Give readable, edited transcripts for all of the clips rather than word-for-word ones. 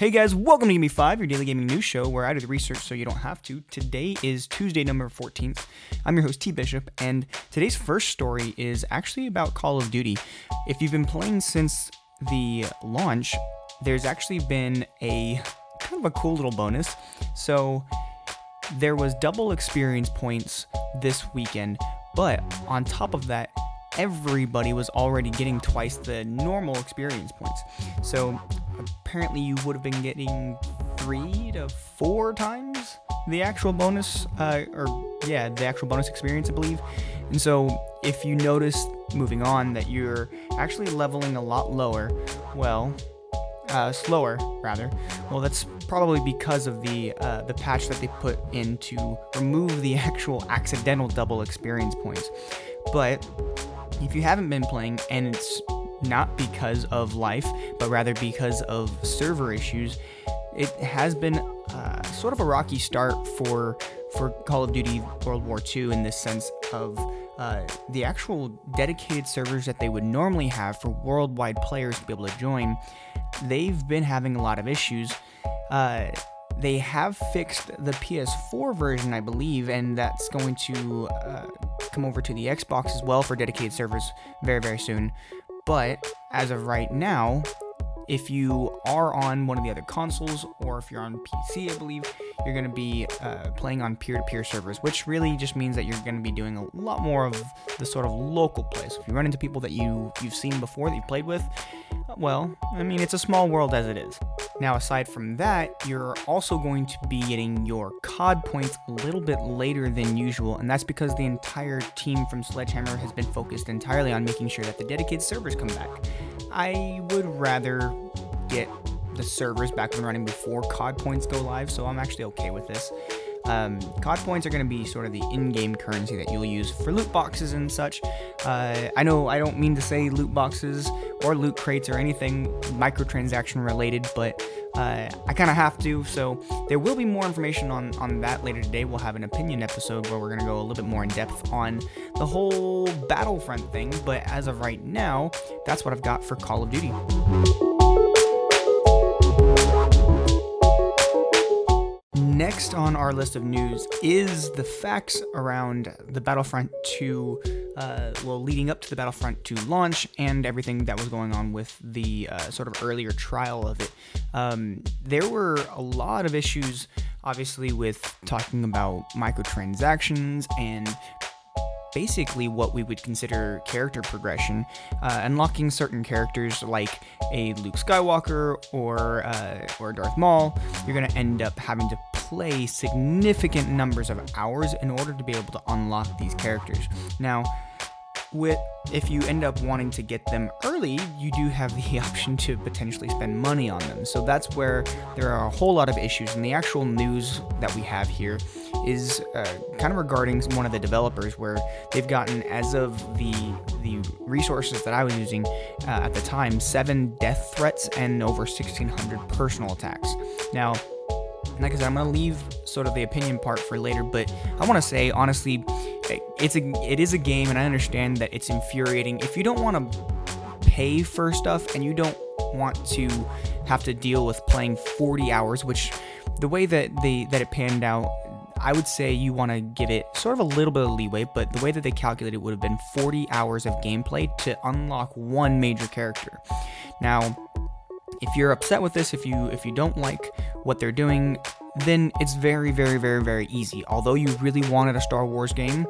Hey guys, welcome to GameMe5, your daily gaming news show where I do the research so you don't have to. Today is Tuesday, November 14th. I'm your host, T Bishop, and today's first story is actually about Call of Duty. If you've been playing since the launch, there's actually been a kind of a cool little bonus. So there was double experience points this weekend, but on top of that, everybody was already getting twice the normal experience points. So apparently you would have been getting 3 to 4 times the actual bonus, the actual bonus experience, I believe. And so if you notice, moving on, that you're actually leveling a lot lower, slower, that's probably because of the patch that they put in to remove the actual accidental double experience points. But if you haven't been playing, and it's not because of life, but rather because of server issues, it has been sort of a rocky start for Call of Duty World War II in this sense of the actual dedicated servers that they would normally have for worldwide players to be able to join. They've been having a lot of issues. They have fixed the PS4 version, I believe, and that's going to come over to the Xbox as well for dedicated servers very, very soon. But as of right now, if you are on one of the other consoles, or if you're on PC, I believe, you're going to be playing on peer-to-peer servers, which really just means that you're going to be doing a lot more of the sort of local play. So if you run into people that you've seen before, that you've played with, well, I mean, it's a small world as it is. Now, aside from that, you're also going to be getting your COD points a little bit later than usual, and that's because the entire team from Sledgehammer has been focused entirely on making sure that the dedicated servers come back. I would rather get the servers back and running before COD points go live, so I'm actually okay with this. COD points are going to be sort of the in-game currency that you'll use for loot boxes and such. I know I don't mean to say loot boxes or loot crates or anything microtransaction related, but I kind of have to, so there will be more information on that later today. We'll have an opinion episode where we're going to go a little bit more in depth on the whole Battlefront thing, but as of right now, that's what I've got for Call of Duty. Next on our list of news is the facts around the Battlefront 2, leading up to the Battlefront 2 launch and everything that was going on with the sort of earlier trial of it. There were a lot of issues, obviously, with talking about microtransactions and basically what we would consider character progression, unlocking certain characters like a Luke Skywalker or Darth Maul. You're going to end up having to play significant numbers of hours in order to be able to unlock these characters. Now, if you end up wanting to get them early, you do have the option to potentially spend money on them. So that's where there are a whole lot of issues, and the actual news that we have here is kind of regarding one of the developers, where they've gotten, as of the resources that I was using at the time, 7 death threats and over 1,600 personal attacks. Now, like I said, I'm going to leave sort of the opinion part for later, but I want to say, honestly, it is a game, and I understand that it's infuriating. If you don't want to pay for stuff and you don't want to have to deal with playing 40 hours, which the way that it panned out, I would say you want to give it sort of a little bit of leeway, but the way that they calculated it would have been 40 hours of gameplay to unlock one major character. Now, if you're upset with this, if you don't like what they're doing, then it's very, very, very, very easy. Although you really wanted a Star Wars game,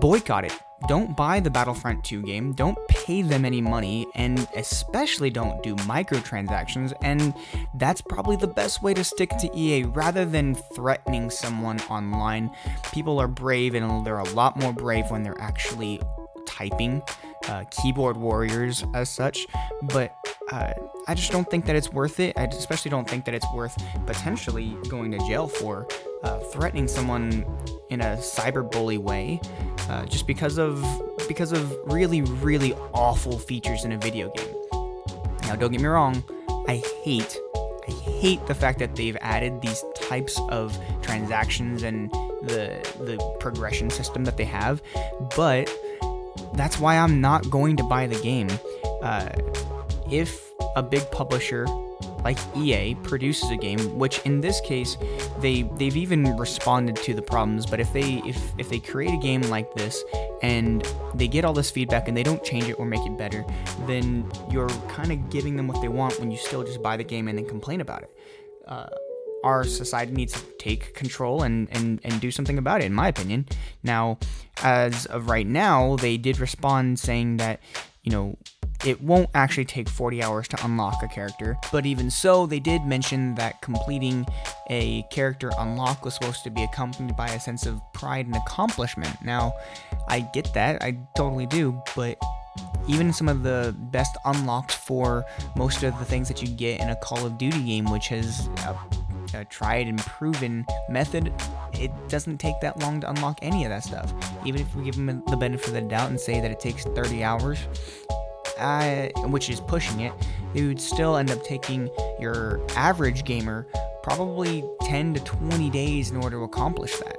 boycott it. Don't buy the Battlefront 2 game. Don't pay them any money, and especially don't do microtransactions. And that's probably the best way to stick to EA rather than threatening someone online. People are brave, and they're a lot more brave when they're actually typing, keyboard warriors as such, but I just don't think that it's worth it. I especially don't think that it's worth potentially going to jail for threatening someone in a cyberbully way just because of really, really awful features in a video game. Now, don't get me wrong, I hate the fact that they've added these types of transactions and the progression system that they have, but that's why I'm not going to buy the game. If a big publisher like EA produces a game, which in this case, they've even responded to the problems. But if they create a game like this and they get all this feedback and they don't change it or make it better, then you're kind of giving them what they want when you still just buy the game and then complain about it. Our society needs to take control and do something about it, in my opinion. Now, as of right now, they did respond saying that, you know, it won't actually take 40 hours to unlock a character. But even so, they did mention that completing a character unlock was supposed to be accompanied by a sense of pride and accomplishment. Now, I get that, I totally do, but even some of the best unlocks for most of the things that you get in a Call of Duty game, which has a tried and proven method, it doesn't take that long to unlock any of that stuff. Even if we give them the benefit of the doubt and say that it takes 30 hours, which is pushing it, it would still end up taking your average gamer probably 10 to 20 days in order to accomplish that.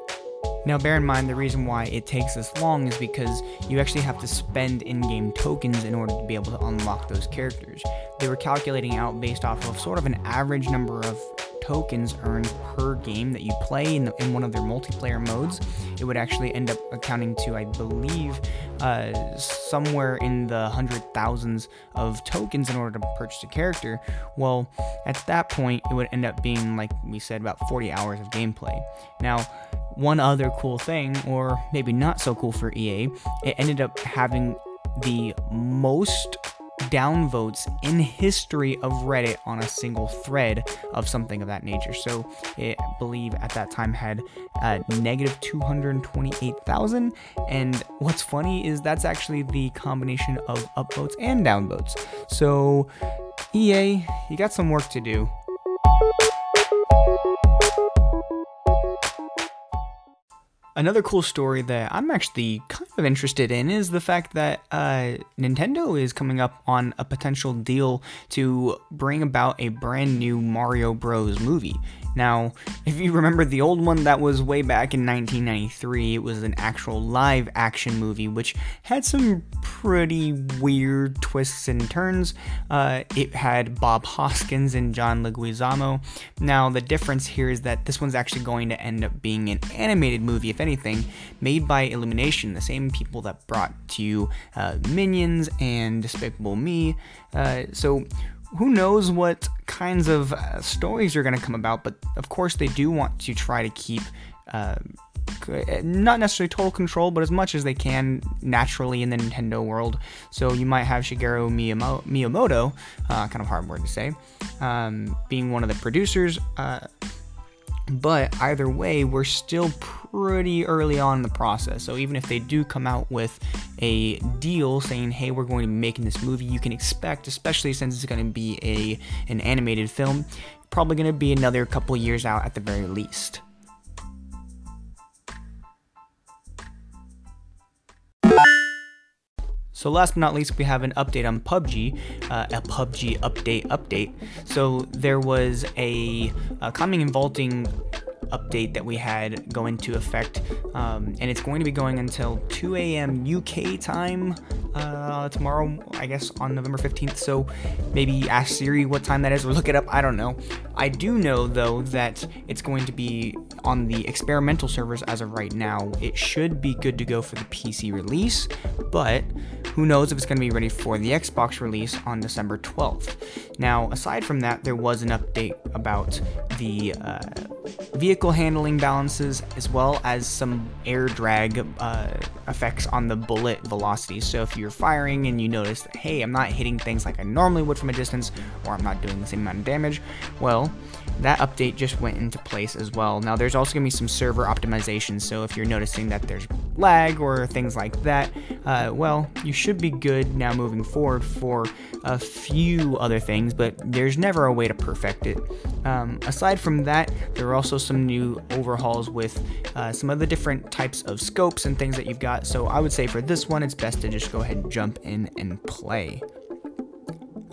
Now, bear in mind, the reason why it takes this long is because you actually have to spend in-game tokens in order to be able to unlock those characters. They were calculating out based off of sort of an average number of tokens earned per game that you play in one of their multiplayer modes. It would actually end up accounting to, I believe, somewhere in the hundred thousands of tokens in order to purchase a character. Well, at that point, it would end up being, like we said, about 40 hours of gameplay. Now, one other cool thing, or maybe not so cool for EA, it ended up having the most downvotes in history of Reddit on a single thread of something of that nature. So I believe at that time had negative 228,000, and what's funny is that's actually the combination of upvotes and downvotes. So EA, you got some work to do. Another cool story that I'm actually kind of interested in is the fact that Nintendo is coming up on a potential deal to bring about a brand new Mario Bros. Movie. Now, if you remember the old one, that was way back in 1993. It was an actual live action movie, which had some pretty weird twists and turns. It had Bob Hoskins and John Leguizamo. Now, the difference here is that this one's actually going to end up being an animated movie, if anything, made by Illumination, the same people that brought to you Minions and Despicable Me. So who knows what kinds of stories are going to come about, but of course they do want to try to keep not necessarily total control, but as much as they can naturally in the Nintendo world. So you might have Shigeru Miyamoto, kind of hard word to say, being one of the producers. But either way, we're still pretty early on in the process. So even if they do come out with a deal saying, hey, we're going to be making this movie, you can expect, especially since it's going to be an animated film, probably going to be another couple years out at the very least. So last but not least, we have an update on PUBG, a PUBG update. So there was a coming and vaulting update that we had go into effect, and it's going to be going until 2 a.m. UK time tomorrow, I guess, on November 15th. So maybe ask Siri what time that is or look it up. I don't know. I do know, though, that it's going to be on the experimental servers as of right now. It should be good to go for the PC release, but who knows if it's going to be ready for the Xbox release on December 12th. Now, aside from that, there was an update about the vehicle handling balances as well as some air drag effects on the bullet velocity. So if you're firing and you notice that, hey, I'm not hitting things like I normally would from a distance, or I'm not doing the same amount of damage, well, that update just went into place as well. Now, there's also going to be some server optimization, so if you're noticing that there's lag or things like that, well, you should be good now moving forward for a few other things, but there's never a way to perfect it. Aside from that, there are also some new overhauls with some of the different types of scopes and things that you've got, so I would say for this one, it's best to just go ahead and jump in and play.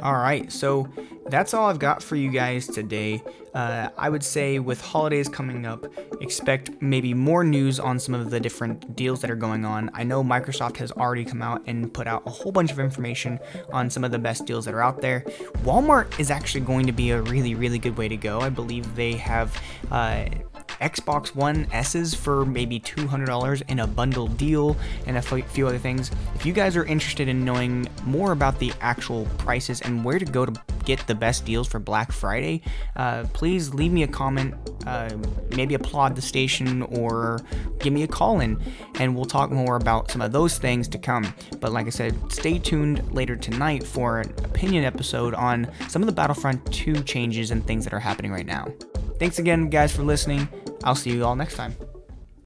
Alright, so that's all I've got for you guys today. I would say with holidays coming up, expect maybe more news on some of the different deals that are going on. I know Microsoft has already come out and put out a whole bunch of information on some of the best deals that are out there. Walmart is actually going to be a really, really good way to go. I believe they have Xbox One S's for maybe $200 in a bundle deal and a few other things. If you guys are interested in knowing more about the actual prices and where to go to get the best deals for Black Friday, please leave me a comment, maybe applaud the station or give me a call in, and we'll talk more about some of those things to come. But like I said, stay tuned later tonight for an opinion episode on some of the Battlefront 2 changes and things that are happening right now. Thanks again, guys, for listening. I'll see you all next time.